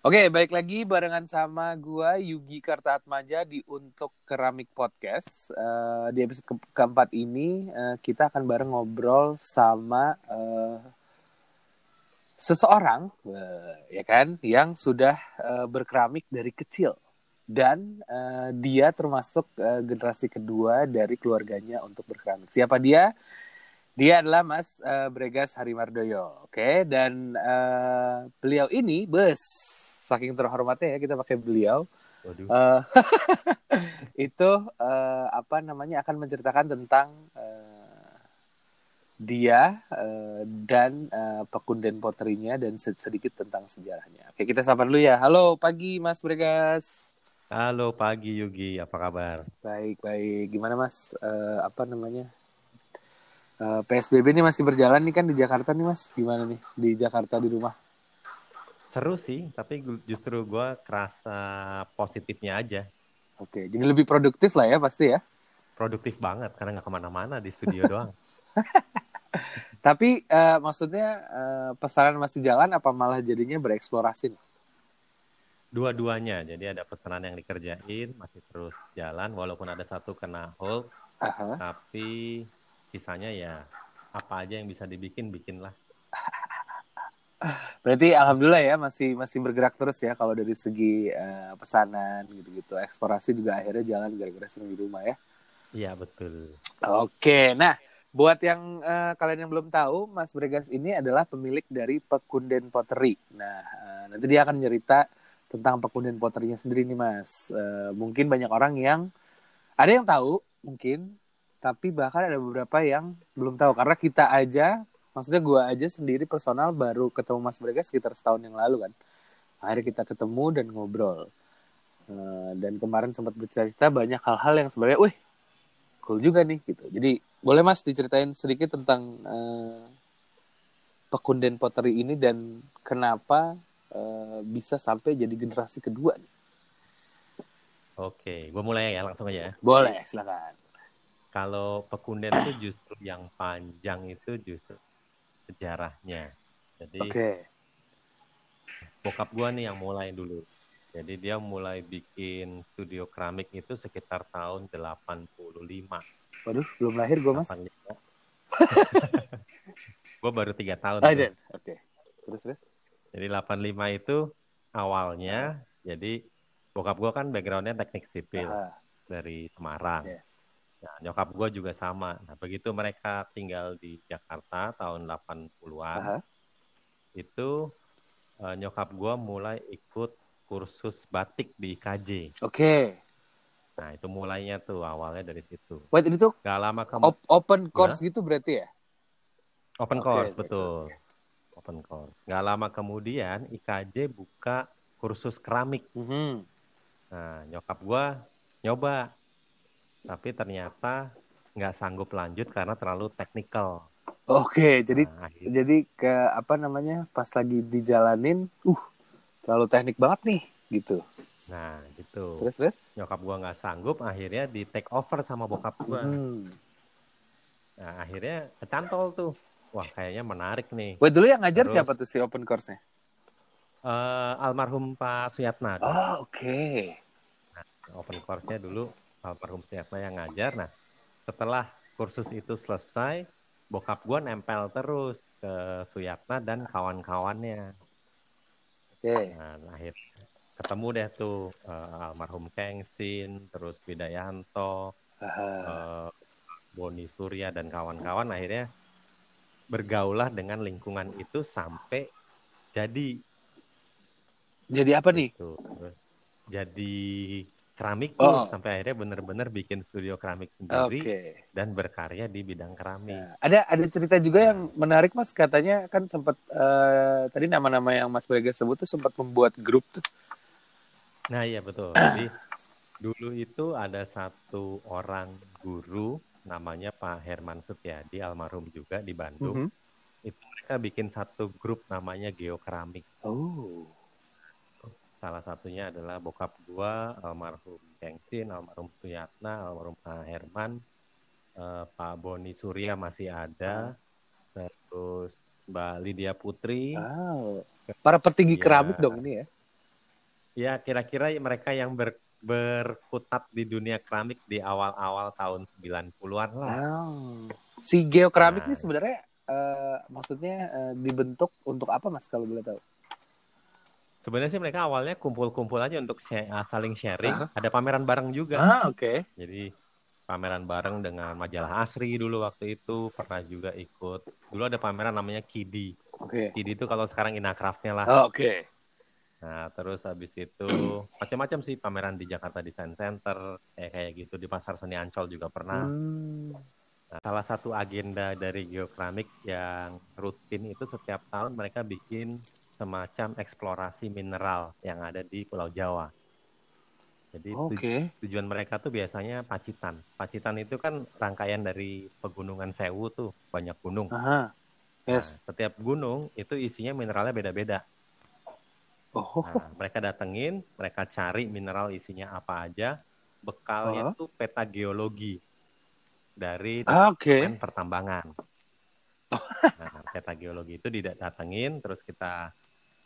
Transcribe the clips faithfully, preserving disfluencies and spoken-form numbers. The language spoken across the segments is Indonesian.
Oke, balik lagi barengan sama gua Yugi Kartaatmaja di Untuk Keramik Podcast. Uh, di episode ke- keempat ini uh, kita akan bareng ngobrol sama uh, seseorang, uh, ya kan, yang sudah uh, berkeramik dari kecil dan uh, dia termasuk uh, generasi kedua dari keluarganya untuk berkeramik. Siapa dia? Dia adalah Mas uh, Bregas Hariwardoyo, oke? Okay? Dan uh, beliau ini, bes. saking terhormatnya ya kita pakai beliau, uh, itu uh, apa namanya akan menceritakan tentang uh, dia uh, dan uh, Pekunden Pottery-nya dan sedikit tentang sejarahnya. Oke, kita sapa dulu ya. Halo pagi Mas Bregas. Halo pagi Yugi, apa kabar? Baik baik. Gimana Mas? Uh, apa namanya? Uh, P S B B ini masih berjalan nih kan di Jakarta nih Mas? Gimana nih di Jakarta di rumah? Seru sih, tapi justru gue kerasa positifnya aja. Oke, jadi lebih produktif lah ya pasti ya? Produktif banget, karena nggak kemana-mana di studio doang. Tapi uh, maksudnya uh, pesanan masih jalan apa malah jadinya bereksplorasi? Dua-duanya, jadi ada pesanan yang dikerjain, masih terus jalan, walaupun ada satu kena hold, uh-huh. Tapi sisanya ya apa aja yang bisa dibikin, bikinlah. Berarti alhamdulillah ya masih masih bergerak terus ya kalau dari segi uh, pesanan gitu-gitu. Eksplorasi juga akhirnya jalan gara-gara sering di rumah ya. Iya, betul. Oke. Nah, buat yang uh, kalian yang belum tahu, Mas Bregas ini adalah pemilik dari Pekunden Pottery. Nah, uh, nanti dia akan cerita tentang Pekunden Pottery-nya sendiri nih, Mas. Uh, mungkin banyak orang yang ada yang tahu mungkin, tapi bahkan ada beberapa yang belum tahu karena kita aja Maksudnya gue aja sendiri personal baru ketemu Mas Bregas sekitar setahun yang lalu kan. Akhirnya kita ketemu dan ngobrol. Uh, dan kemarin sempat bercerita banyak hal-hal yang sebenarnya, wih, cool juga nih gitu. Jadi boleh Mas diceritain sedikit tentang uh, Pekunden Pottery ini dan kenapa uh, bisa sampai jadi generasi kedua nih. Oke, gue mulai ya langsung aja ya. Boleh, silakan. Kalau Pekunden itu justru yang panjang itu justru sejarahnya. Jadi okay. Bokap gua nih yang mulai dulu. Jadi dia mulai bikin studio keramik itu sekitar tahun delapan puluh lima. Waduh, belum lahir gua, Mas. Gua baru tiga tahun. Oke. Okay. Terus terus. Jadi delapan puluh lima itu awalnya. Jadi bokap gua kan background-nya teknik sipil ah. dari Semarang. Yes. Nah, nyokap gue juga sama. Nah, begitu mereka tinggal di Jakarta tahun delapan puluhan, uh-huh. itu uh, nyokap gue mulai ikut kursus batik di I K J. Oke. Okay. Nah, itu mulainya tuh awalnya dari situ. Wait, ini tuh gak lama ke- op- open course nah? gitu berarti ya? Open course, okay, betul. Okay. Open course. Gak lama kemudian I K J buka kursus keramik. Mm-hmm. Nah, nyokap gue nyoba. Tapi ternyata nggak sanggup lanjut karena terlalu teknikal. Oke, jadi nah, jadi ke apa namanya pas lagi dijalanin, uh terlalu teknik banget nih, gitu. Nah, gitu. Terus terus nyokap gua nggak sanggup, akhirnya di take over sama bokap gua. Hmm. Nah, akhirnya kecantol tuh. Wah, kayaknya menarik nih. Wait, dulu yang ngajar terus, siapa tuh si open course-nya? Uh, almarhum Pak Suyatna. Oh, oke. Okay. Nah, open course-nya dulu. Almarhum Suyatna yang ngajar. Nah, setelah kursus itu selesai, bokap gue nempel terus ke Suyatna dan kawan-kawannya. Oke. Okay. Nah, akhirnya ketemu deh tuh uh, almarhum Kengsin, terus Widayanto, uh. uh, Boni Surya dan kawan-kawan. Akhirnya bergaulah dengan lingkungan itu sampai jadi. Jadi apa nih? Gitu. Jadi keramik oh. sampai akhirnya benar-benar bikin studio keramik sendiri okay. dan berkarya di bidang keramik. Nah, ada ada cerita juga nah. yang menarik Mas, katanya kan sempat uh, tadi nama-nama yang Mas Bregas sebut tuh sempat membuat grup tuh. Nah iya betul. Jadi dulu itu ada satu orang guru namanya Pak Herman Setiadi almarhum juga di Bandung. Mm-hmm. Itu mereka bikin satu grup namanya Gio Keramik. Oh. Salah satunya adalah bokap gua, almarhum Kengsin, almarhum Suyatna, almarhum Pak Herman, eh, Pak Boni Surya masih ada, terus Mbak Lidia Putri. Wow. Para petinggi ya, keramik dong ini ya? ya kira-kira mereka yang ber, berkutat di dunia keramik di awal-awal tahun sembilan puluhan lah. Wow. Si Gio Keramik nah. ini sebenarnya uh, maksudnya uh, dibentuk untuk apa Mas kalau boleh tahu? Sebenarnya sih mereka awalnya kumpul-kumpul aja untuk share, saling sharing. Huh? Ada pameran bareng juga. Ah, oke. Okay. Jadi pameran bareng dengan majalah Asri dulu waktu itu. Pernah juga ikut. Dulu ada pameran namanya Kidi. Okay. Kidi itu kalau sekarang Inakraftnya lah. Oh, oke. Okay. Nah, terus habis itu macam-macam sih pameran di Jakarta Design Center. Kayak kayak gitu. Di Pasar Seni Ancol juga pernah. Hmm. Nah, salah satu agenda dari Gio Keramik yang rutin itu setiap tahun mereka bikin semacam eksplorasi mineral yang ada di Pulau Jawa. Jadi okay. tuj- tujuan mereka tuh biasanya Pacitan. Pacitan itu kan rangkaian dari Pegunungan Sewu tuh, banyak gunung. Aha. Yes. Nah, setiap gunung itu isinya mineralnya beda-beda. Oh. Nah, mereka datengin, mereka cari mineral isinya apa aja. Bekalnya oh. tuh peta geologi dari ah, okay. pertambangan. Nah, peta geologi itu didatengin, terus kita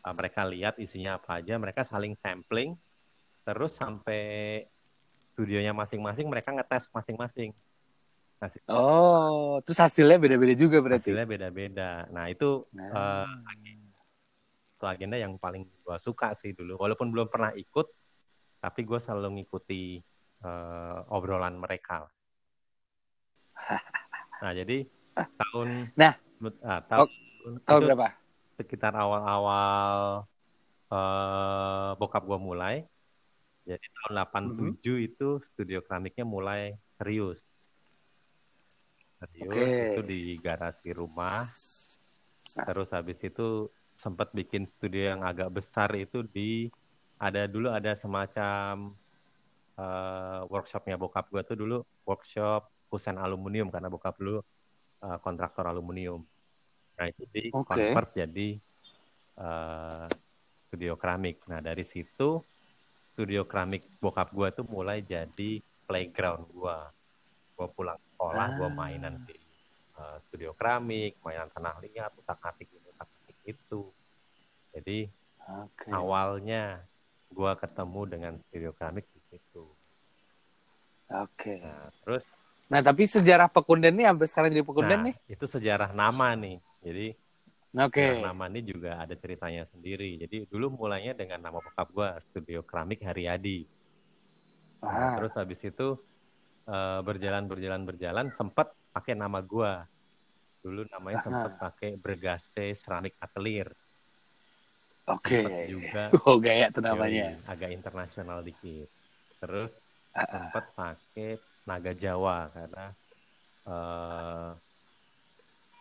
mereka lihat isinya apa aja, mereka saling sampling, terus sampai studionya masing-masing mereka ngetes masing-masing. Hasilnya oh, terus hasilnya beda-beda juga berarti? Hasilnya beda-beda. Nah itu nah. Uh, itu agenda yang paling gue suka sih dulu. Walaupun belum pernah ikut, tapi gue selalu ngikuti uh, obrolan mereka. Nah jadi tahun nah ah, tahun, tahun berapa? Sekitar awal-awal uh, bokap gue mulai. Jadi tahun delapan puluh tujuh mm-hmm. itu studio keramiknya mulai serius. Serius okay. itu di garasi rumah. Terus habis itu sempat bikin studio yang agak besar itu di ada dulu ada semacam uh, workshopnya bokap gue tuh dulu workshop kusen aluminium karena bokap dulu uh, kontraktor aluminium. Nah itu di okay. convert jadi uh, studio keramik. Nah dari situ studio keramik bokap gue tuh mulai jadi playground gue. Gue pulang sekolah, ah. gue mainan di uh, studio keramik, mainan tanah liat, utak-atik ini, utak-atik itu. Jadi okay. awalnya gue ketemu dengan studio keramik di situ. Oke. Okay. Nah, terus. Nah tapi sejarah Pekunden nih sampai sekarang jadi Pekunden nah, nih? Itu sejarah nama nih. Jadi okay. nama ini juga ada ceritanya sendiri. Jadi dulu mulainya dengan nama bokap gue Studio Keramik Hariadi. Nah, terus habis itu uh, berjalan berjalan berjalan sempat pakai nama gue. Dulu namanya sempat pakai Bregas Ceramic Atelier. Oke. Okay. Juga. Oh gaya tuh namanya. Agak internasional dikit. Terus Aha. sempat pakai Naga Jawa karena. Uh,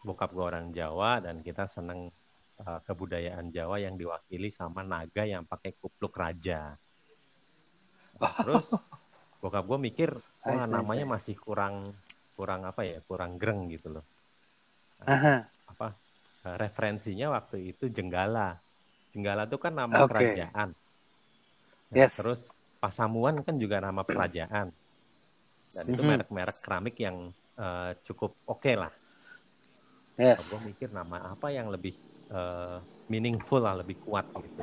Bokap gue orang Jawa dan kita seneng uh, kebudayaan Jawa yang diwakili sama naga yang pakai kupluk raja. Nah, terus bokap gue mikir, wah nice, namanya nice. masih kurang kurang apa ya, kurang greng gitu loh. Nah, apa uh, referensinya waktu itu Jenggala. Jenggala itu kan nama okay. kerajaan. Nah, yes. Terus Pasamuan kan juga nama kerajaan. Dan mm-hmm. itu merek-merek keramik yang uh, cukup oke okay lah. Yes. Gue mikir nama apa yang lebih uh, meaningful lah, lebih kuat gitu.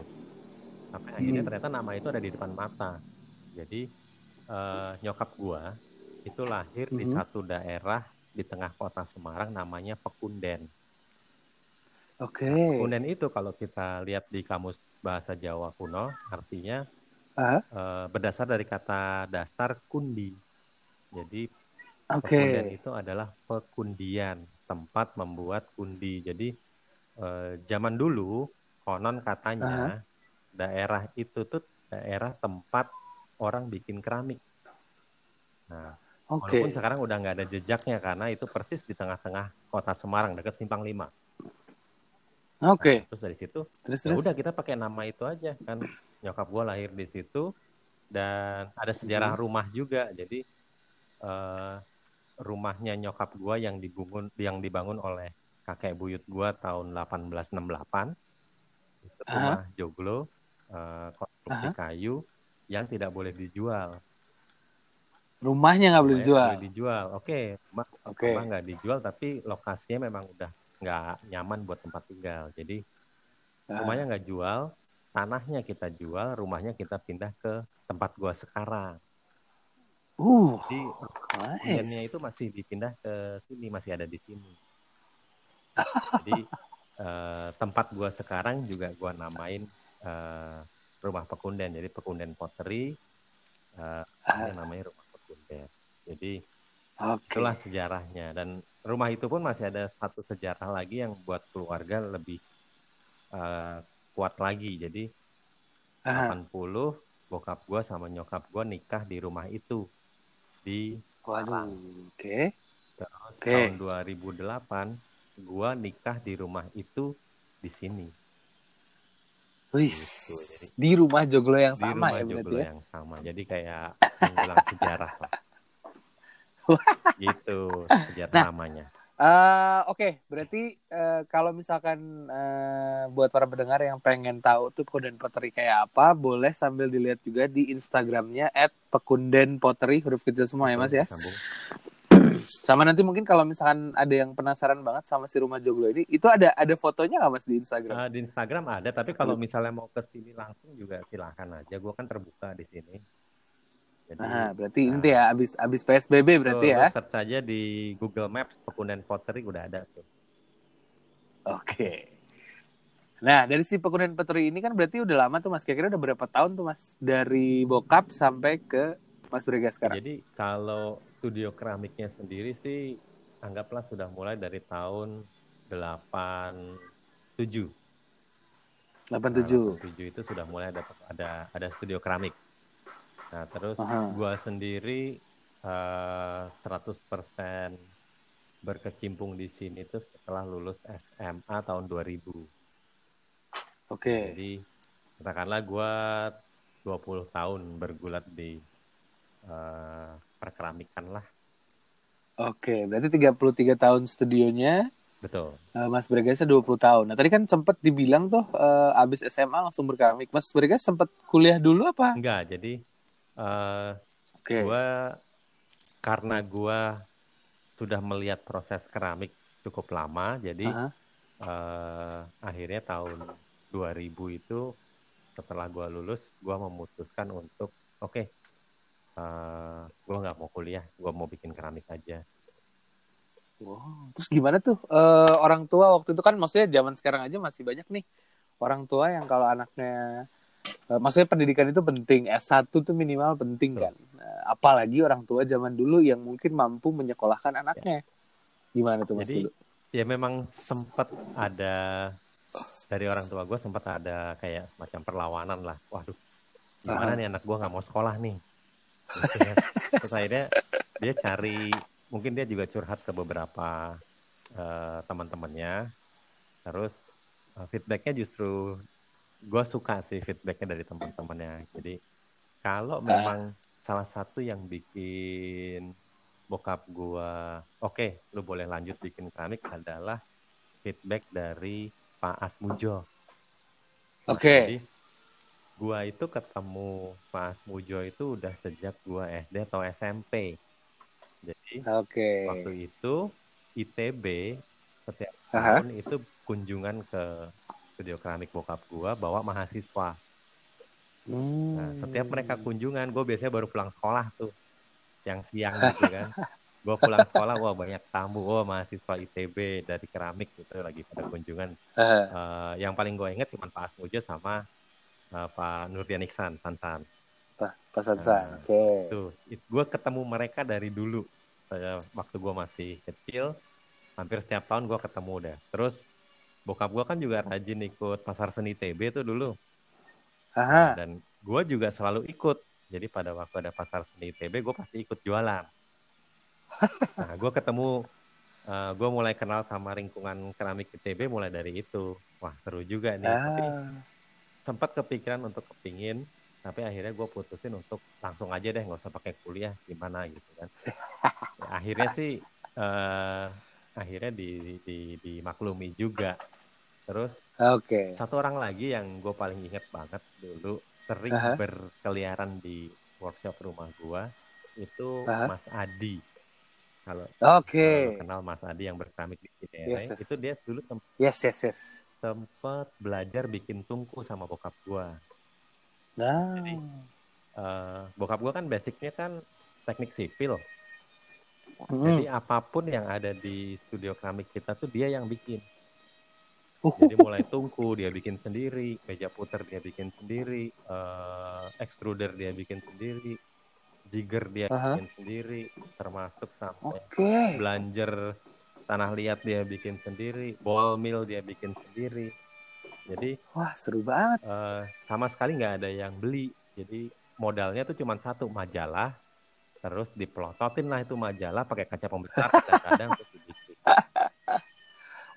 Sampai hmm. akhirnya ternyata nama itu ada di depan mata. Jadi uh, nyokap gue itu lahir hmm. di satu daerah di tengah kota Semarang namanya Pekunden. Oke. Okay. Nah, Pekunden itu kalau kita lihat di kamus bahasa Jawa kuno artinya uh-huh. uh, berdasar dari kata dasar kundi. Jadi okay. Pekunden itu adalah pekundian. Tempat membuat kundi. Jadi eh, zaman dulu konon katanya uh-huh. daerah itu tuh daerah tempat orang bikin keramik. Nah, okay. walaupun sekarang udah nggak ada jejaknya karena itu persis di tengah-tengah kota Semarang dekat Simpang Lima. Oke. Okay. Nah, terus dari situ, terus, ya terus. Udah kita pakai nama itu aja kan. Nyokap gue lahir di situ dan ada sejarah hmm. rumah juga. Jadi eh, rumahnya nyokap gue yang dibangun yang dibangun oleh kakek buyut gue tahun delapan belas enam puluh delapan itu rumah uh-huh. joglo uh, konstruksi uh-huh. kayu yang tidak boleh dijual. Rumahnya nggak boleh dijual. Dijual, oke, okay. rumah okay. nggak dijual tapi lokasinya memang udah nggak nyaman buat tempat tinggal. Jadi uh-huh. rumahnya nggak jual, tanahnya kita jual, rumahnya kita pindah ke tempat gua sekarang. Uh, Jadi nice. Itu masih dipindah ke sini, masih ada di sini. Jadi eh, tempat gua sekarang juga gua namain eh, rumah Pekunden. Jadi Pekunden Pottery, eh, ah. namanya rumah Pekunden. Jadi okay. itulah sejarahnya. Dan rumah itu pun masih ada satu sejarah lagi yang buat keluarga lebih eh, kuat lagi. Jadi Aha. delapan puluh bokap gue sama nyokap gue nikah di rumah itu di Semarang. Oke. Okay. Terus okay. tahun dua ribu delapan gue nikah di rumah itu di sini. Wih. Gitu. Jadi, di rumah joglo yang di sama rumah ya joglo berarti ya? Yang sama. Jadi kayak mengulang sejarah lah. Gitu sejarah nah. namanya. Uh, Oke, okay. berarti uh, kalau misalkan uh, buat para pendengar yang pengen tahu tuh Pekunden Pottery kayak apa, boleh sambil dilihat juga di Instagramnya et pekunden pottery huruf kecil semua ya mas ya. Sambung. Sama nanti mungkin kalau misalkan ada yang penasaran banget sama si rumah joglo ini, itu ada ada fotonya nggak mas di Instagram? Uh, di Instagram ada, tapi kalau misalnya mau kesini langsung juga silahkan aja, gue kan terbuka di sini. Jadi, nah, berarti nah, inti ya abis abis P S B B berarti lo, ya. Lo search aja di Google Maps Pekunden Pottery udah ada tuh. Oke. Okay. Nah, dari si Pekunden Pottery ini kan berarti udah lama tuh Mas. Kira-kira udah berapa tahun tuh Mas dari bokap sampai ke Mas Bregas sekarang? Jadi kalau studio keramiknya sendiri sih anggaplah sudah mulai dari tahun delapan puluh tujuh. delapan puluh tujuh. delapan puluh tujuh itu sudah mulai ada ada ada studio keramik. Nah terus gue sendiri uh, seratus persen berkecimpung di sini tuh setelah lulus S M A tahun dua ribu. Oke. Okay. Jadi katakanlah gue dua puluh tahun bergulat di uh, perkeramikan lah. Oke, okay, berarti tiga puluh tiga tahun studionya. Betul. Mas Bregas dua puluh tahun. Nah, tadi kan sempat dibilang tuh uh, abis S M A langsung berkeramik. Mas Bregas sempat kuliah dulu apa? Enggak, jadi Uh, okay. gua karena gua sudah melihat proses keramik cukup lama, jadi uh-huh. uh, akhirnya tahun dua ribu itu setelah gua lulus, gua memutuskan untuk oke, okay, uh, gua nggak mau kuliah, gua mau bikin keramik aja. Wow. Terus gimana tuh uh, orang tua waktu itu kan, maksudnya zaman sekarang aja masih banyak nih orang tua yang kalau anaknya maksudnya pendidikan itu penting, S satu tuh minimal penting kan. Apalagi orang tua zaman dulu yang mungkin mampu menyekolahkan anaknya. Gimana tuh Mas? Jadi, dulu? Ya memang sempat ada, dari orang tua gue sempat ada kayak semacam perlawanan lah. Waduh, gimana uh-huh. nih anak gue gak mau sekolah nih. Terus akhirnya dia cari, mungkin dia juga curhat ke beberapa uh, teman-temannya. Terus uh, feedbacknya justru gue suka sih feedbacknya dari teman-temannya. Jadi kalau memang ah. salah satu yang bikin bokap gue, oke, okay, lu boleh lanjut bikin keramik adalah feedback dari Pak Asmudjo. Oke. Okay. Jadi gue itu ketemu Pak Asmudjo itu udah sejak gue S D atau S M P. Jadi okay. waktu itu I T B setiap Aha. tahun itu kunjungan ke studio keramik bokap gue bawa mahasiswa. Hmm. Nah, setiap mereka kunjungan, gue biasanya baru pulang sekolah tuh. Siang-siang gitu kan. Gue pulang sekolah, wah banyak tamu. Wah mahasiswa I T B dari keramik gitu lagi pada kunjungan. Uh-huh. Uh, yang paling gue inget cuma Pak Asmudjo sama uh, Pak Nurdian Iksan, Sansan. Pak pa Sansan, nah, oke. Okay. Gue ketemu mereka dari dulu. Saya, waktu gue masih kecil, hampir setiap tahun gue ketemu dah. Terus bokap gue kan juga rajin ikut Pasar Seni I T B tuh dulu. Aha. Nah, dan gue juga selalu ikut. Jadi pada waktu ada Pasar Seni I T B, gue pasti ikut jualan. Nah, gue ketemu, uh, gue mulai kenal sama lingkungan keramik I T B mulai dari itu. Wah, seru juga nih. Ah. Tapi sempat kepikiran untuk kepingin, tapi akhirnya gue putusin untuk langsung aja deh, nggak usah pakai kuliah gimana gitu kan. Ya, akhirnya sih, uh, akhirnya di, di, dimaklumi juga. Terus okay. satu orang lagi yang gue paling ingat banget dulu sering uh-huh. berkeliaran di workshop rumah gue itu uh-huh. Mas Adi. Kalau okay. kenal Mas Adi yang berkeramik di I T B, yes, yes. itu dia dulu sempat yes, yes, yes. sempat belajar bikin tungku sama bokap gue. Nah. Jadi uh, bokap gue kan basicnya kan teknik sipil. Mm. Jadi apapun yang ada di studio keramik kita tuh dia yang bikin. Jadi mulai tungku dia bikin sendiri, meja puter dia bikin sendiri, uh, extruder dia bikin sendiri, jigger dia uh-huh. bikin sendiri, termasuk sampai okay. belanger tanah liat dia bikin sendiri, ball mill dia bikin sendiri. Jadi wah seru banget. Uh, sama sekali nggak ada yang beli. Jadi modalnya tuh cuma satu, majalah. Terus dipelototin lah itu majalah pakai kaca pembesar kadang-kadang.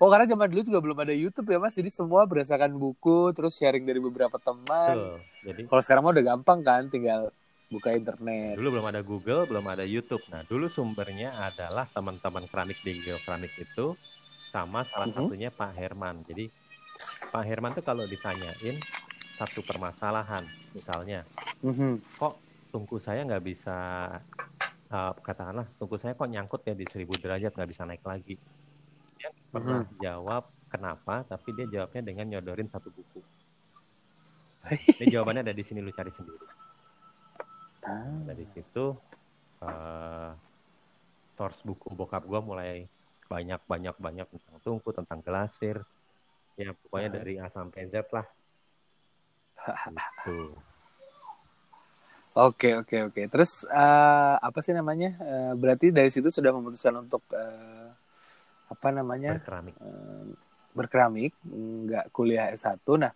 Oh karena zaman dulu juga belum ada YouTube ya mas, jadi semua berdasarkan buku terus sharing dari beberapa teman. Jadi kalau sekarang mah udah gampang kan, tinggal buka internet. Dulu belum ada Google, belum ada YouTube. Nah dulu sumbernya adalah teman-teman keramik di Gio Keramik itu sama salah mm-hmm. satunya Pak Herman. Jadi Pak Herman tuh kalau ditanyain satu permasalahan misalnya, mm-hmm. kok tungku saya nggak bisa uh, katakanlah tungku saya kok nyangkut ya di seribu derajat nggak bisa naik lagi. Dia pernah mm-hmm. jawab kenapa, tapi dia jawabnya dengan nyodorin satu buku. Nah, ini jawabannya ada di sini, lu cari sendiri. Nah, dari situ uh, source buku bokap gue mulai banyak banyak banyak tentang tungku, tentang glasir, ya pokoknya nah. dari A sampai Z lah. Gitu. Oke oke oke. Terus uh, apa sih namanya? Uh, berarti dari situ sudah memutuskan untuk uh, apa namanya berkeramik, uh, berkeramik nggak kuliah S satu. Nah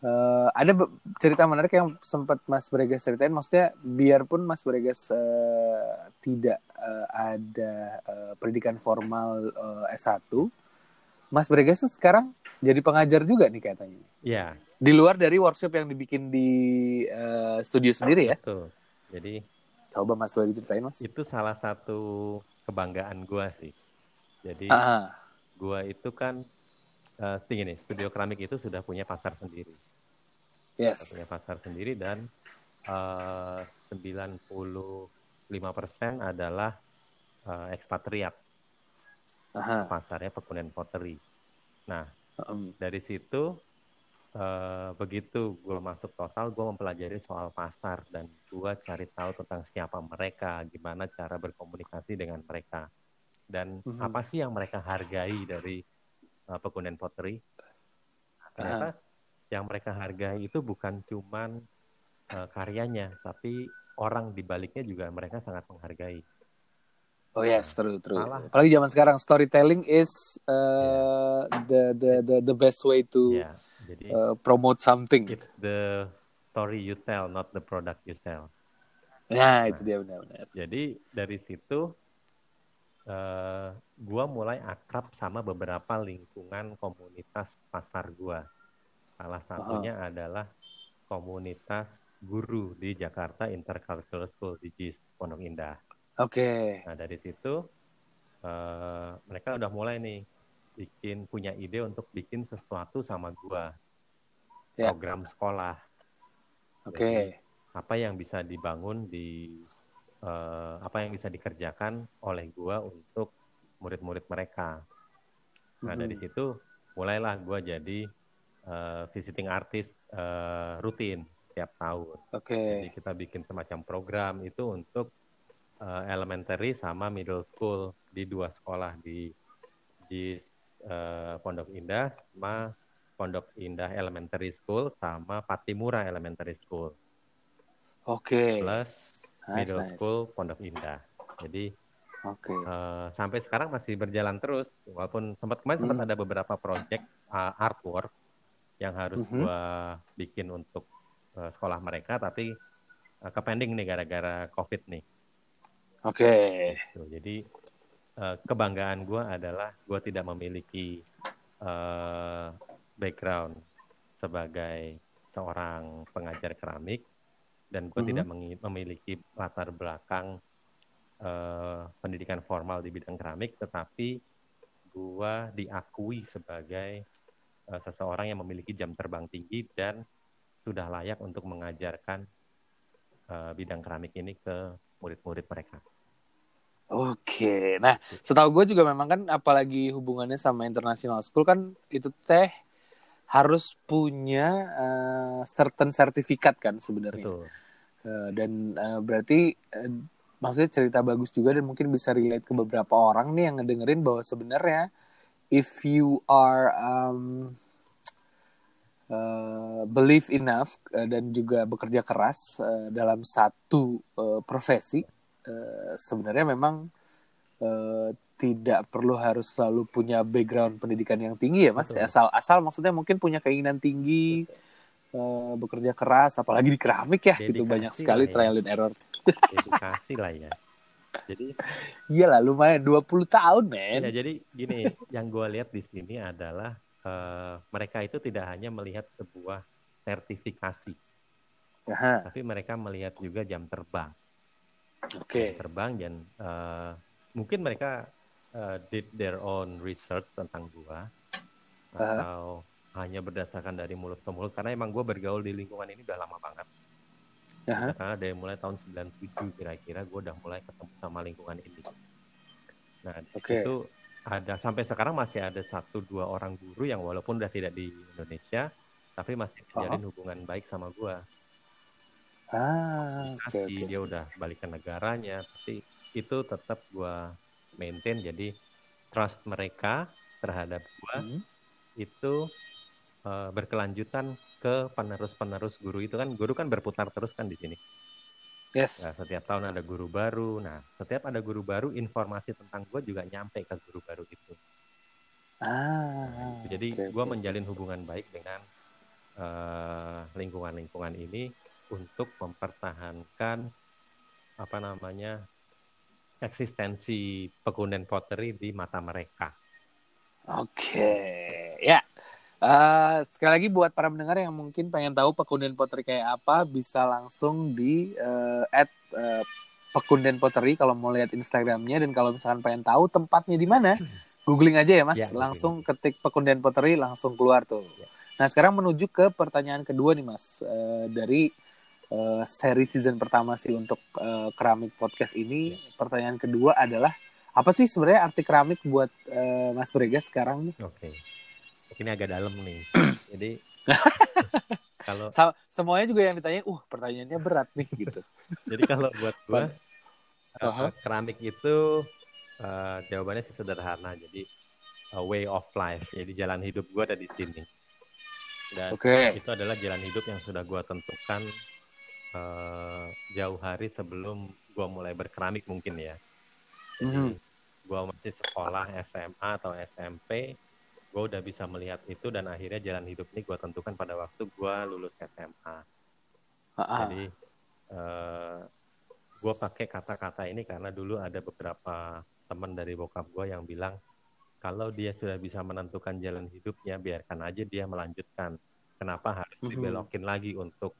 uh, ada be- cerita menarik yang sempat Mas Bregas ceritain, maksudnya biarpun Mas Bregas uh, tidak uh, ada uh, pendidikan formal uh, S satu, Mas Bregas sekarang jadi pengajar juga nih katanya. Iya. Di luar dari workshop yang dibikin di uh, studio sendiri ya. Betul. Jadi coba Mas boleh diceritain Mas. Itu salah satu kebanggaan gua sih. Jadi uh-huh. gue itu kan uh, gini, studio keramik itu sudah punya pasar sendiri. Yes. Sudah punya pasar sendiri dan uh, sembilan puluh lima persen adalah uh, ekspatriat. Uh-huh. Pasarnya Pekunden Pottery. Nah, um. dari situ uh, begitu gue masuk total, gue mempelajari soal pasar dan gue cari tahu tentang siapa mereka, gimana cara berkomunikasi dengan mereka. Dan mm-hmm. apa sih yang mereka hargai dari uh, Pekunden Pottery? Ternyata uh-huh. yang mereka hargai itu bukan cuman uh, karyanya, tapi orang di baliknya juga mereka sangat menghargai. Oh yes, true true. Salah. Apalagi zaman sekarang storytelling is uh, yeah. the the the the best way to yeah. Jadi, uh, promote something. It's the story you tell, not the product you sell. Nah, nah itu dia benar-benar. Jadi dari situ Uh, gue mulai akrab sama beberapa lingkungan komunitas pasar gue. Salah satunya uh-huh. adalah komunitas guru di Jakarta Intercultural School di J I S Pondok Indah. Oke. Okay. Nah dari situ uh, mereka udah mulai nih bikin punya ide untuk bikin sesuatu sama gue. Yeah. Program sekolah. Oke. Okay. Apa yang bisa dibangun di Uh, apa yang bisa dikerjakan oleh gue untuk murid-murid mereka. Nah, mm-hmm. dari situ mulailah gue jadi uh, visiting artist uh, rutin setiap tahun. Okay. Jadi kita bikin semacam program itu untuk uh, elementary sama middle school di dua sekolah di J I S uh, Pondok Indah sama Pondok Indah Elementary School sama Patimura Elementary School. Oke. Okay. Plus middle nice, school nice. Pondok Indah. Jadi okay. uh, sampai sekarang masih berjalan terus. Walaupun sempat kemarin mm. sempat ada beberapa project uh, artwork yang harus mm-hmm. gua bikin untuk uh, sekolah mereka, tapi uh, kepending nih gara-gara COVID nih. Oke. Okay. Gitu. Jadi uh, kebanggaan gua adalah gua tidak memiliki uh, background sebagai seorang pengajar keramik. Dan gue mm-hmm. tidak memiliki latar belakang uh, pendidikan formal di bidang keramik, tetapi gue diakui sebagai uh, seseorang yang memiliki jam terbang tinggi dan sudah layak untuk mengajarkan uh, bidang keramik ini ke murid-murid mereka. Oke, nah setahu gue juga memang kan apalagi hubungannya sama International School kan itu teh harus punya uh, certain sertifikat kan sebenarnya. Uh, dan uh, berarti uh, maksudnya cerita bagus juga dan mungkin bisa relate ke beberapa orang nih yang ngedengerin bahwa sebenarnya if you are um, uh, believe enough uh, dan juga bekerja keras uh, dalam satu uh, profesi, uh, sebenarnya memang uh, tidak perlu harus selalu punya background pendidikan yang tinggi ya Mas. Betul. Asal asal maksudnya mungkin punya keinginan tinggi, uh, bekerja keras, apalagi di keramik ya. Dedikasi gitu, banyak sekali ya. Trial and error. Dedikasi lah ya. Jadi iyalah lumayan dua puluh tahun men. Ya, jadi gini, yang gue lihat di sini adalah uh, mereka itu tidak hanya melihat sebuah sertifikasi. Aha. Tapi mereka melihat juga jam terbang. Oke. Okay. Jam terbang dan uh, mungkin mereka Uh, did their own research tentang gua atau uh-huh. hanya berdasarkan dari mulut ke mulut karena emang gua bergaul di lingkungan ini udah lama banget. Uh-huh. Karena dari mulai tahun sembilan puluh tujuh kira-kira gua udah mulai ketemu sama lingkungan ini. Nah, okay. Itu ada sampai sekarang masih ada satu dua orang guru yang walaupun udah tidak di Indonesia tapi masih menjalin uh-huh. hubungan baik sama gua. Ah, pasti okay, okay. Dia udah balik ke negaranya, pasti itu tetap gua maintain, jadi trust mereka terhadap gua hmm. itu uh, berkelanjutan ke penerus-penerus guru itu kan, guru kan berputar terus kan di sini. Yes. Nah, setiap tahun ada guru baru. Nah, setiap ada guru baru, informasi tentang gua juga nyampe ke guru baru itu. Ah. Nah, jadi okay, gua okay. menjalin hubungan baik dengan uh, lingkungan-lingkungan ini untuk mempertahankan apa namanya? eksistensi Pekunden Pottery di mata mereka. Oke, ya. Uh, sekali lagi buat para pendengar yang mungkin pengen tahu Pekunden Pottery kayak apa, bisa langsung di uh, at uh, Pekunden Pottery kalau mau lihat Instagramnya, dan kalau misalkan pengen tahu tempatnya di mana, googling aja ya Mas, ya, langsung ya. Ketik Pekunden Pottery langsung keluar tuh. Ya. Nah sekarang menuju ke pertanyaan kedua nih Mas, uh, dari Uh, seri season pertama sih untuk uh, keramik podcast ini. Yes. Pertanyaan kedua adalah apa sih sebenarnya arti keramik buat uh, Mas Bregas sekarang nih? Oke, okay. Ini agak dalam nih. Jadi kalau Sa- semuanya juga yang ditanya, uh pertanyaannya berat nih gitu. Jadi kalau buat gua uh-huh. keramik itu uh, jawabannya sih sederhana. Jadi a way of life. Jadi jalan hidup gua ada di sini. Dan okay. itu adalah jalan hidup yang sudah gua tentukan. Uh, jauh hari sebelum gue mulai berkeramik mungkin ya. Jadi mm. gue masih sekolah S M A atau S M P, gue udah bisa melihat itu dan akhirnya jalan hidup ini gue tentukan pada waktu gue lulus S M A. Uh-uh. Jadi uh, gue pakai kata-kata ini karena dulu ada beberapa teman dari bokap gue yang bilang kalau dia sudah bisa menentukan jalan hidupnya biarkan aja dia melanjutkan. Kenapa harus dibelokin mm-hmm. lagi untuk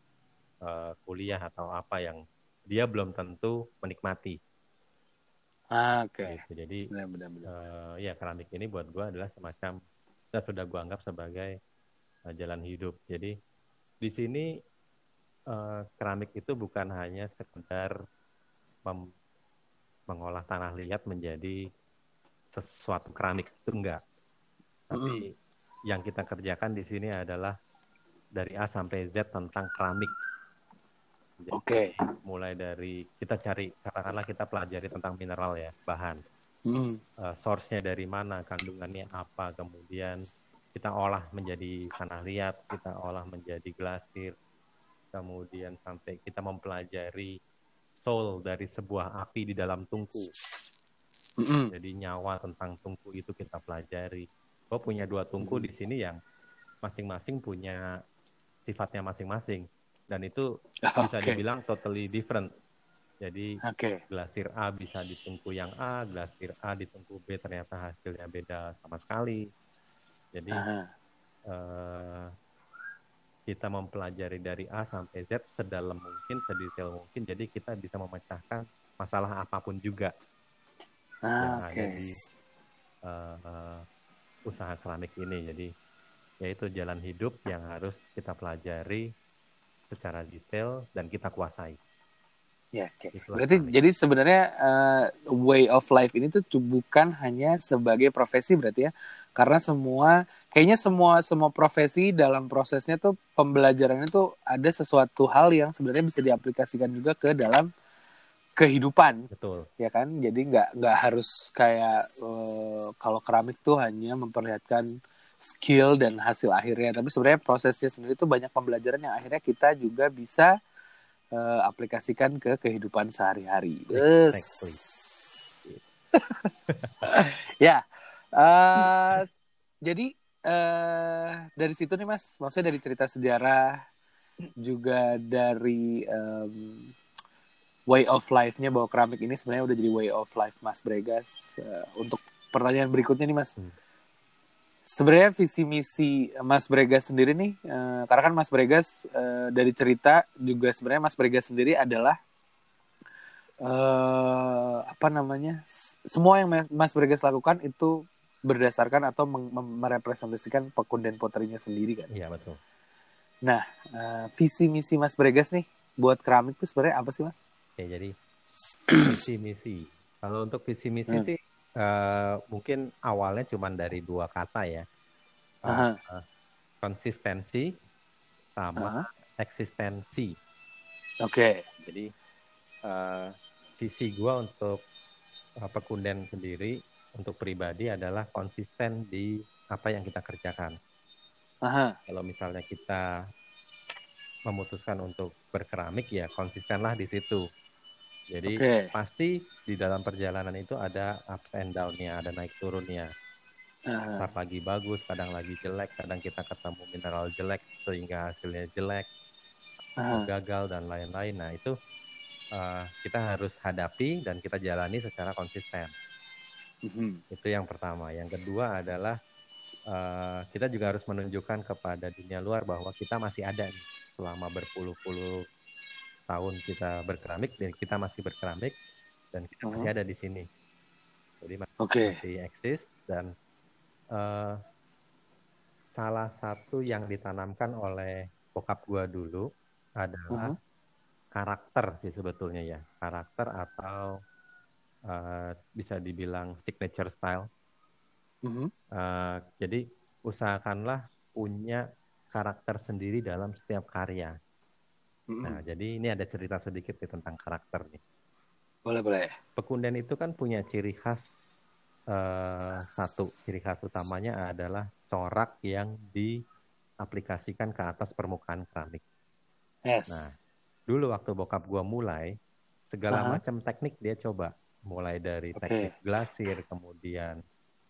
kuliah atau apa yang dia belum tentu menikmati. Ah, oke. Okay. Gitu. Jadi, benar, benar, benar. Uh, ya keramik ini buat gue adalah semacam, nah, sudah gue anggap sebagai uh, jalan hidup. Jadi di sini uh, keramik itu bukan hanya sekedar mem- mengolah tanah liat menjadi sesuatu keramik itu enggak. Tapi mm. yang kita kerjakan di sini adalah dari A sampai Z tentang keramik. Oke. Okay. Mulai dari kita cari, katakanlah kita pelajari tentang mineral ya, bahan, mm. uh, source-nya dari mana, kandungannya apa, kemudian kita olah menjadi tanah liat, kita olah menjadi glasir, kemudian sampai kita mempelajari soul dari sebuah api di dalam tungku. Mm-hmm. Jadi nyawa tentang tungku itu kita pelajari. Gue punya dua tungku mm. di sini yang masing-masing punya sifatnya masing-masing. Dan itu bisa okay. dibilang totally different. Jadi okay. glasir A bisa di tungku yang A, glasir A di tungku B ternyata hasilnya beda sama sekali. Jadi uh, kita mempelajari dari A sampai Z sedalam mungkin, sedetail mungkin. Jadi kita bisa memecahkan masalah apapun juga ah, yang okay. ada di uh, uh, usaha keramik ini. Jadi yaitu jalan hidup yang harus kita pelajari secara detail dan kita kuasai. Ya, okay. Berarti kami. Jadi sebenarnya uh, way of life ini tuh bukan hanya sebagai profesi berarti ya, Karena semua kayaknya semua semua profesi dalam prosesnya tuh pembelajarannya tuh ada sesuatu hal yang sebenarnya bisa diaplikasikan juga ke dalam kehidupan. Betul. Ya kan? Jadi nggak nggak harus kayak uh, kalau keramik tuh hanya memperlihatkan skill dan hasil akhirnya, tapi sebenarnya prosesnya sendiri tuh banyak pembelajaran yang akhirnya kita juga bisa uh, aplikasikan ke kehidupan sehari-hari. Yes. Exactly. Ya. Uh, jadi uh, dari situ nih Mas, maksudnya dari cerita sejarah juga dari um, way of life-nya bahwa keramik ini sebenarnya udah jadi way of life Mas Bregas. Uh, untuk pertanyaan berikutnya nih Mas, hmm. sebenarnya visi misi Mas Bregas sendiri nih, uh, karena kan Mas Bregas uh, dari cerita juga sebenarnya Mas Bregas sendiri adalah uh, apa namanya, semua yang Mas Bregas lakukan itu berdasarkan atau merepresentasikan Pekunden Pottery-nya sendiri kan? Iya betul. Nah uh, visi misi Mas Bregas nih buat keramik itu sebenarnya apa sih Mas? Ya, jadi visi misi. Kalau untuk visi misi hmm. sih uh, mungkin awalnya cuma dari dua kata ya, uh, uh, konsistensi sama Aha. eksistensi. Oke. Okay. Jadi uh, visi gue untuk uh, Pekunden sendiri untuk pribadi adalah konsisten di apa yang kita kerjakan. Aha. Kalau misalnya kita memutuskan untuk berkeramik ya konsistenlah di situ. Jadi okay. pasti di dalam perjalanan itu ada ups and down-nya, ada naik turunnya. Uh-huh. Start lagi bagus, kadang lagi jelek, kadang kita ketemu mineral jelek sehingga hasilnya jelek, uh-huh. gagal dan lain-lain. Nah itu uh, kita harus hadapi dan kita jalani secara konsisten. Uh-huh. Itu yang pertama. Yang kedua adalah uh, kita juga harus menunjukkan kepada dunia luar bahwa kita masih ada nih selama berpuluh-puluh tahun kita berkeramik dan kita masih berkeramik dan kita masih ada di sini. Jadi okay. masih eksis dan uh, salah satu yang ditanamkan oleh bokap gua dulu adalah uh-huh. karakter sih sebetulnya ya. Karakter atau uh, bisa dibilang signature style. Uh-huh. Uh, jadi usahakanlah punya karakter sendiri dalam setiap karya. Nah, jadi ini ada cerita sedikit nih tentang karakter nih. Boleh, boleh. Pekunden itu kan punya ciri khas uh, satu. Ciri khas utamanya adalah corak yang diaplikasikan ke atas permukaan keramik. Yes. Nah, dulu waktu bokap gua mulai, segala uh-huh. macam teknik dia coba. Mulai dari okay. teknik glasir, kemudian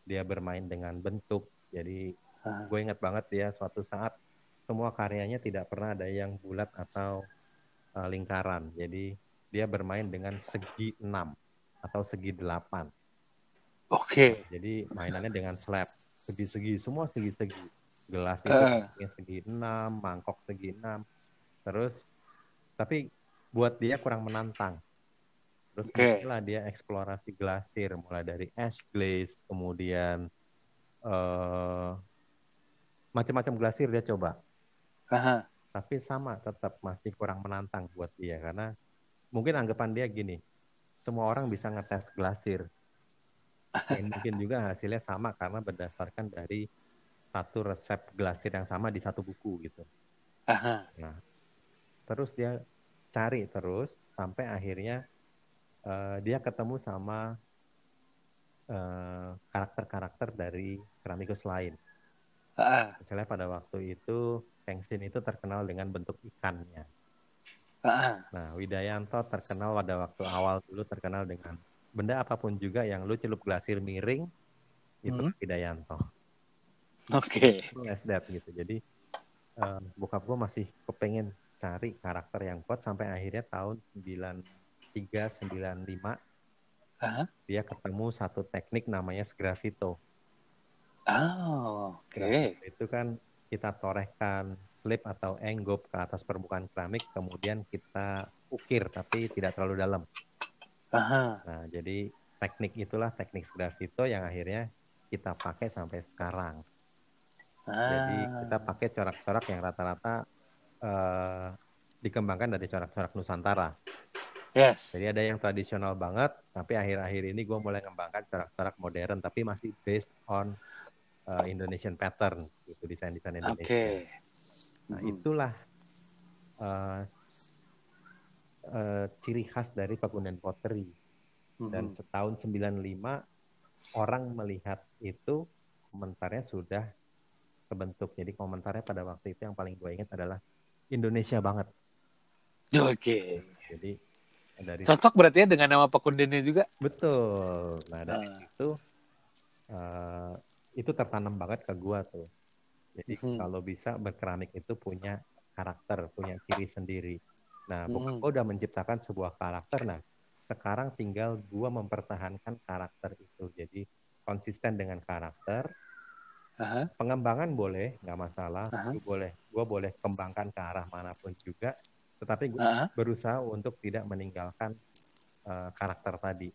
dia bermain dengan bentuk. Jadi uh-huh. gue ingat banget dia suatu saat semua karyanya tidak pernah ada yang bulat atau uh, lingkaran. Jadi dia bermain dengan segi enam atau segi delapan. Oke. Okay. Jadi mainannya dengan slab. Segi-segi, semua segi-segi. Gelas itu uh. segi enam, mangkok segi enam. Terus, tapi buat dia kurang menantang. Terus okay. mulailah dia eksplorasi glasir. Mulai dari ash glaze, kemudian uh, macam-macam glasir dia coba. Aha. Tapi sama, tetap masih kurang menantang buat dia. Karena mungkin anggapan dia gini, semua orang bisa ngetes glasir. Dan mungkin juga hasilnya sama karena berdasarkan dari satu resep glasir yang sama di satu buku gitu. Aha. Nah, terus dia cari terus sampai akhirnya uh, dia ketemu sama uh, karakter-karakter dari keramikus lain. Uh-uh. Misalnya pada waktu itu Kengsin itu terkenal dengan bentuk ikannya. Uh-uh. Nah, Widayanto terkenal pada waktu awal dulu terkenal dengan benda apapun juga yang lu celup glasir miring itu hmm. Widayanto. Oke. Okay. Yes, that gitu. Jadi uh, bokap gue masih kepengen cari karakter yang kuat sampai akhirnya tahun sembilan tiga sembilan lima uh-huh. dia ketemu satu teknik namanya sgraffito. Oh, oke. Okay. Nah, itu kan kita torehkan slip atau enggop ke atas permukaan keramik, kemudian kita ukir tapi tidak terlalu dalam. Aha. Nah, jadi teknik itulah teknik sgraffito yang akhirnya kita pakai sampai sekarang. Ah. Jadi kita pakai corak-corak yang rata-rata eh, dikembangkan dari corak-corak Nusantara. Yes. Jadi ada yang tradisional banget, tapi akhir-akhir ini gue mulai ngembangkan corak-corak modern, tapi masih based on uh, Indonesian patterns, itu desain-desain Indonesia. Okay. Nah itulah uh, uh, ciri khas dari Pekunden Pottery. Mm-hmm. Dan setahun sembilan puluh lima orang melihat itu, komentarnya sudah terbentuk. Jadi komentarnya pada waktu itu yang paling gue ingat adalah Indonesia banget. Oke. Okay. Jadi dari cocok berarti ya dengan nama Pekundennya juga. Betul. Nah dari uh. itu uh, itu tertanam banget ke gua tuh. Jadi hmm. kalau bisa berkeramik itu punya karakter, punya ciri sendiri. Nah bukan gua udah menciptakan sebuah karakter. Nah sekarang tinggal gua mempertahankan karakter itu. Jadi konsisten dengan karakter. Uh-huh. Pengembangan boleh, nggak masalah. Uh-huh. Gua boleh, gua boleh kembangkan ke arah manapun juga. Tetapi gue uh-huh. berusaha untuk tidak meninggalkan uh, karakter tadi.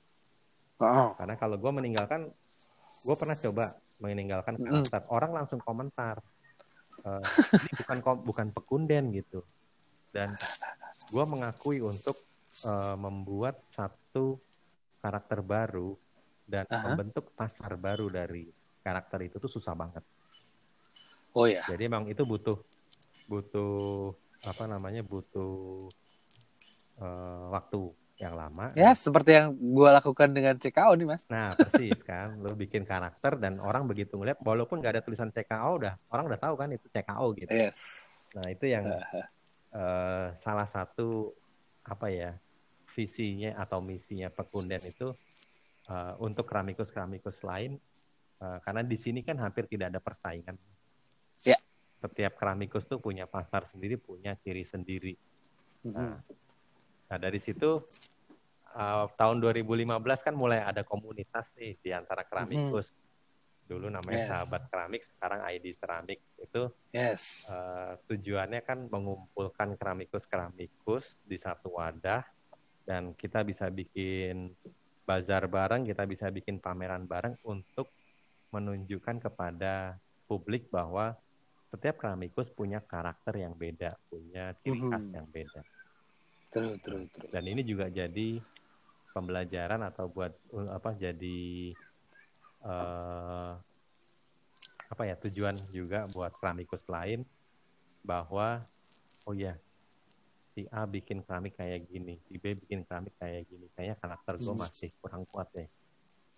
Uh-huh. Karena kalau gue meninggalkan, gue pernah coba meninggalkan karakter. Uh-huh. Orang langsung komentar. Uh, ini bukan, bukan Pekunden gitu. Dan gue mengakui untuk uh, membuat satu karakter baru dan uh-huh. membentuk pasar baru dari karakter itu tuh susah banget. Oh ya. Jadi emang itu butuh, butuh apa namanya butuh uh, waktu yang lama ya, ya. Seperti yang gue lakukan dengan C K O nih mas. Nah persis kan, lo bikin karakter dan orang begitu ngeliat walaupun gak ada tulisan C K O udah orang udah tahu kan itu C K O gitu. Yes. Nah itu yang uh, salah satu apa ya visinya atau misinya Pekunden itu uh, untuk keramikus-keramikus lain uh, karena di sini kan hampir tidak ada persaingan. Ya. Setiap keramikus tuh punya pasar sendiri, punya ciri sendiri. Nah, nah dari situ uh, tahun dua ribu lima belas kan mulai ada komunitas nih di antara keramikus. Dulu namanya yes. Sahabat Keramik, sekarang I D Ceramics. Itu yes. uh, tujuannya kan mengumpulkan keramikus-keramikus di satu wadah. Dan kita bisa bikin bazar bareng, kita bisa bikin pameran bareng untuk menunjukkan kepada publik bahwa setiap keramikus punya karakter yang beda, punya ciri khas mm-hmm. yang beda. Terus, terus, terus. Dan ini juga jadi pembelajaran atau buat apa? Jadi uh, apa ya tujuan juga buat keramikus lain bahwa oh ya si A bikin keramik kayak gini, si B bikin keramik kayak gini, kayaknya karakter gue masih kurang kuat deh.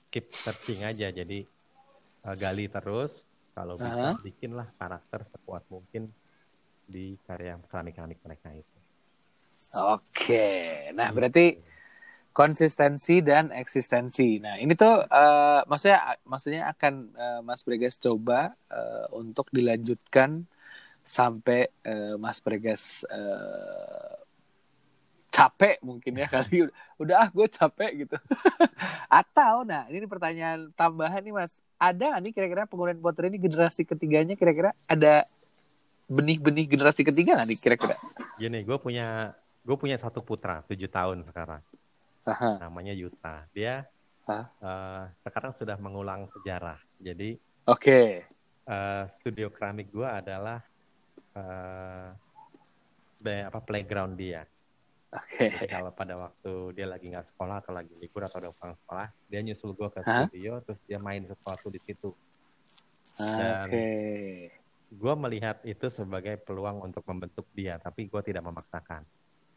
Keep searching aja, jadi uh, gali terus. Kalau bisa, uh-huh. bikinlah karakter sekuat mungkin di karya keramik-keramik mereka itu. Oke, nah berarti konsistensi dan eksistensi. Nah ini tuh uh, maksudnya maksudnya akan uh, Mas Bregas coba uh, untuk dilanjutkan sampai uh, Mas Bregas uh, capek mungkin ya kali udah, udah ah gue capek gitu. Atau nah ini pertanyaan tambahan nih Mas. Ada nih kira-kira Pekunden Pottery ini generasi ketiganya kira-kira ada benih-benih generasi ketiga nggak nih kira-kira? Gini, gue punya gue punya satu putra tujuh tahun sekarang, aha. namanya Yuta. Dia uh, sekarang sudah mengulang sejarah. Jadi, oke, okay. uh, studio keramik gue adalah uh, apa playground dia. Oke. Okay. Kalau pada waktu dia lagi nggak sekolah atau lagi libur atau udah pulang sekolah, dia nyusul gue ke studio, huh? terus dia main sesuatu di situ. Dan okay. gue melihat itu sebagai peluang untuk membentuk dia, tapi gue tidak memaksakan.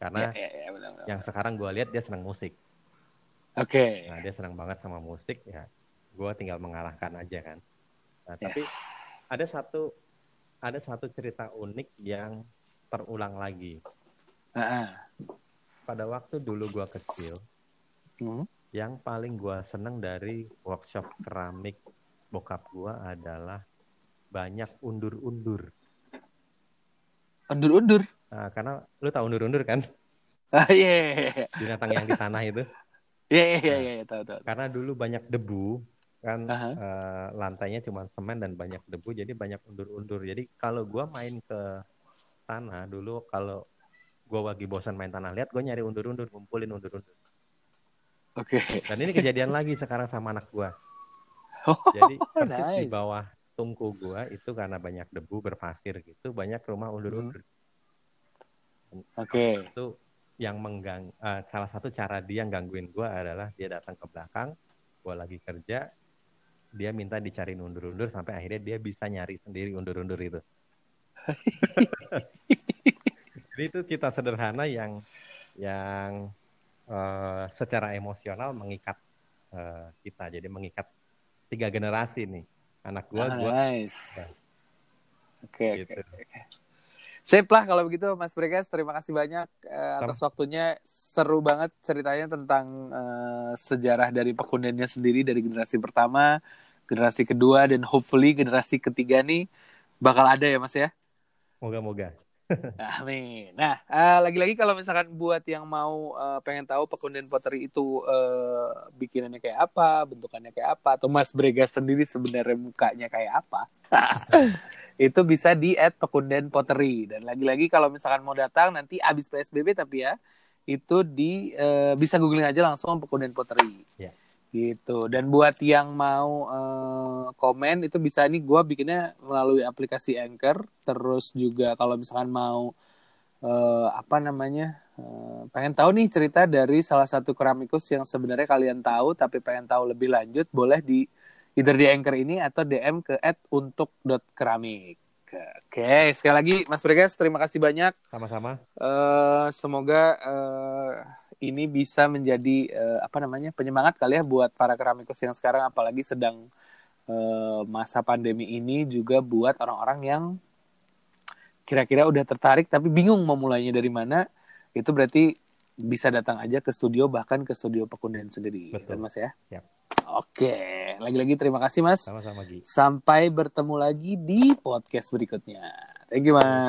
Karena yeah, yeah, yeah, benar, benar. yang sekarang gue lihat dia senang musik. Oke. Okay. Nah dia senang banget sama musik, ya gue tinggal mengarahkan aja kan. Nah, yeah. Tapi ada satu ada satu cerita unik yang terulang lagi. Uh-uh. Pada waktu dulu gue kecil, hmm? yang paling gue seneng dari workshop keramik bokap gue adalah banyak undur-undur. Undur-undur? Nah, karena lu tau undur-undur kan? Ah iya. Binatang yang di tanah itu. Iya iya iya tahu tahu. Karena dulu banyak debu kan, uh-huh. uh, lantainya cuma semen dan banyak debu, jadi banyak undur-undur. Jadi kalau gue main ke tanah dulu kalau gue lagi bosan main tanah liat, gue nyari undur-undur, ngumpulin undur-undur. Oke. Okay. Dan ini kejadian lagi sekarang sama anak gue. Oh, jadi persis nice. Di bawah tungku gue itu karena banyak debu berpasir gitu, banyak rumah undur-undur. Hmm. Oke. Okay. Itu yang menggang, uh, salah satu cara dia gangguin gue adalah dia datang ke belakang, gue lagi kerja, dia minta dicariin undur-undur sampai akhirnya dia bisa nyari sendiri undur-undur itu. Jadi itu cerita sederhana yang yang uh, secara emosional mengikat uh, kita. Jadi mengikat tiga generasi nih. Anak gua, ah, gua. Nice. Ya. Oke, gitu. Oke, oke. Sip lah kalau begitu Mas Bregas, terima kasih banyak eh, atas waktunya. Seru banget ceritanya tentang eh, sejarah dari Pekundennya sendiri, dari generasi pertama, generasi kedua, dan hopefully generasi ketiga nih bakal ada ya Mas ya? Moga-moga. Amin. Nah, eh, lagi-lagi kalau misalkan buat yang mau eh, pengen tahu Pekunden Pottery itu eh, bikinannya kayak apa, bentukannya kayak apa, atau Mas Bregas sendiri sebenarnya mukanya kayak apa, itu bisa di at Pekunden Pottery. Dan lagi-lagi kalau misalkan mau datang nanti abis P S B B tapi ya itu di e, bisa googling aja langsung Pekunden Pottery yeah. Gitu. Dan buat yang mau e, komen itu bisa nih, gue bikinnya melalui aplikasi Anchor. Terus juga kalau misalkan mau e, apa namanya e, pengen tahu nih cerita dari salah satu keramikus yang sebenarnya kalian tahu tapi pengen tahu lebih lanjut, boleh di either di Anchor ini atau D M ke at untuk dot keramik. Oke, sekali lagi Mas Bregas, terima kasih banyak. Sama-sama. Uh, semoga uh, ini bisa menjadi uh, apa namanya penyemangat kali ya buat para keramikus yang sekarang, apalagi sedang uh, masa pandemi ini, juga buat orang-orang yang kira-kira udah tertarik tapi bingung mau mulainya dari mana. Itu berarti bisa datang aja ke studio, bahkan ke studio Pekunden sendiri. Betul, kan, Mas ya. Siap. Oke, lagi-lagi terima kasih Mas. Sama-sama, Gi. Sampai bertemu lagi di podcast berikutnya. Thank you Mas.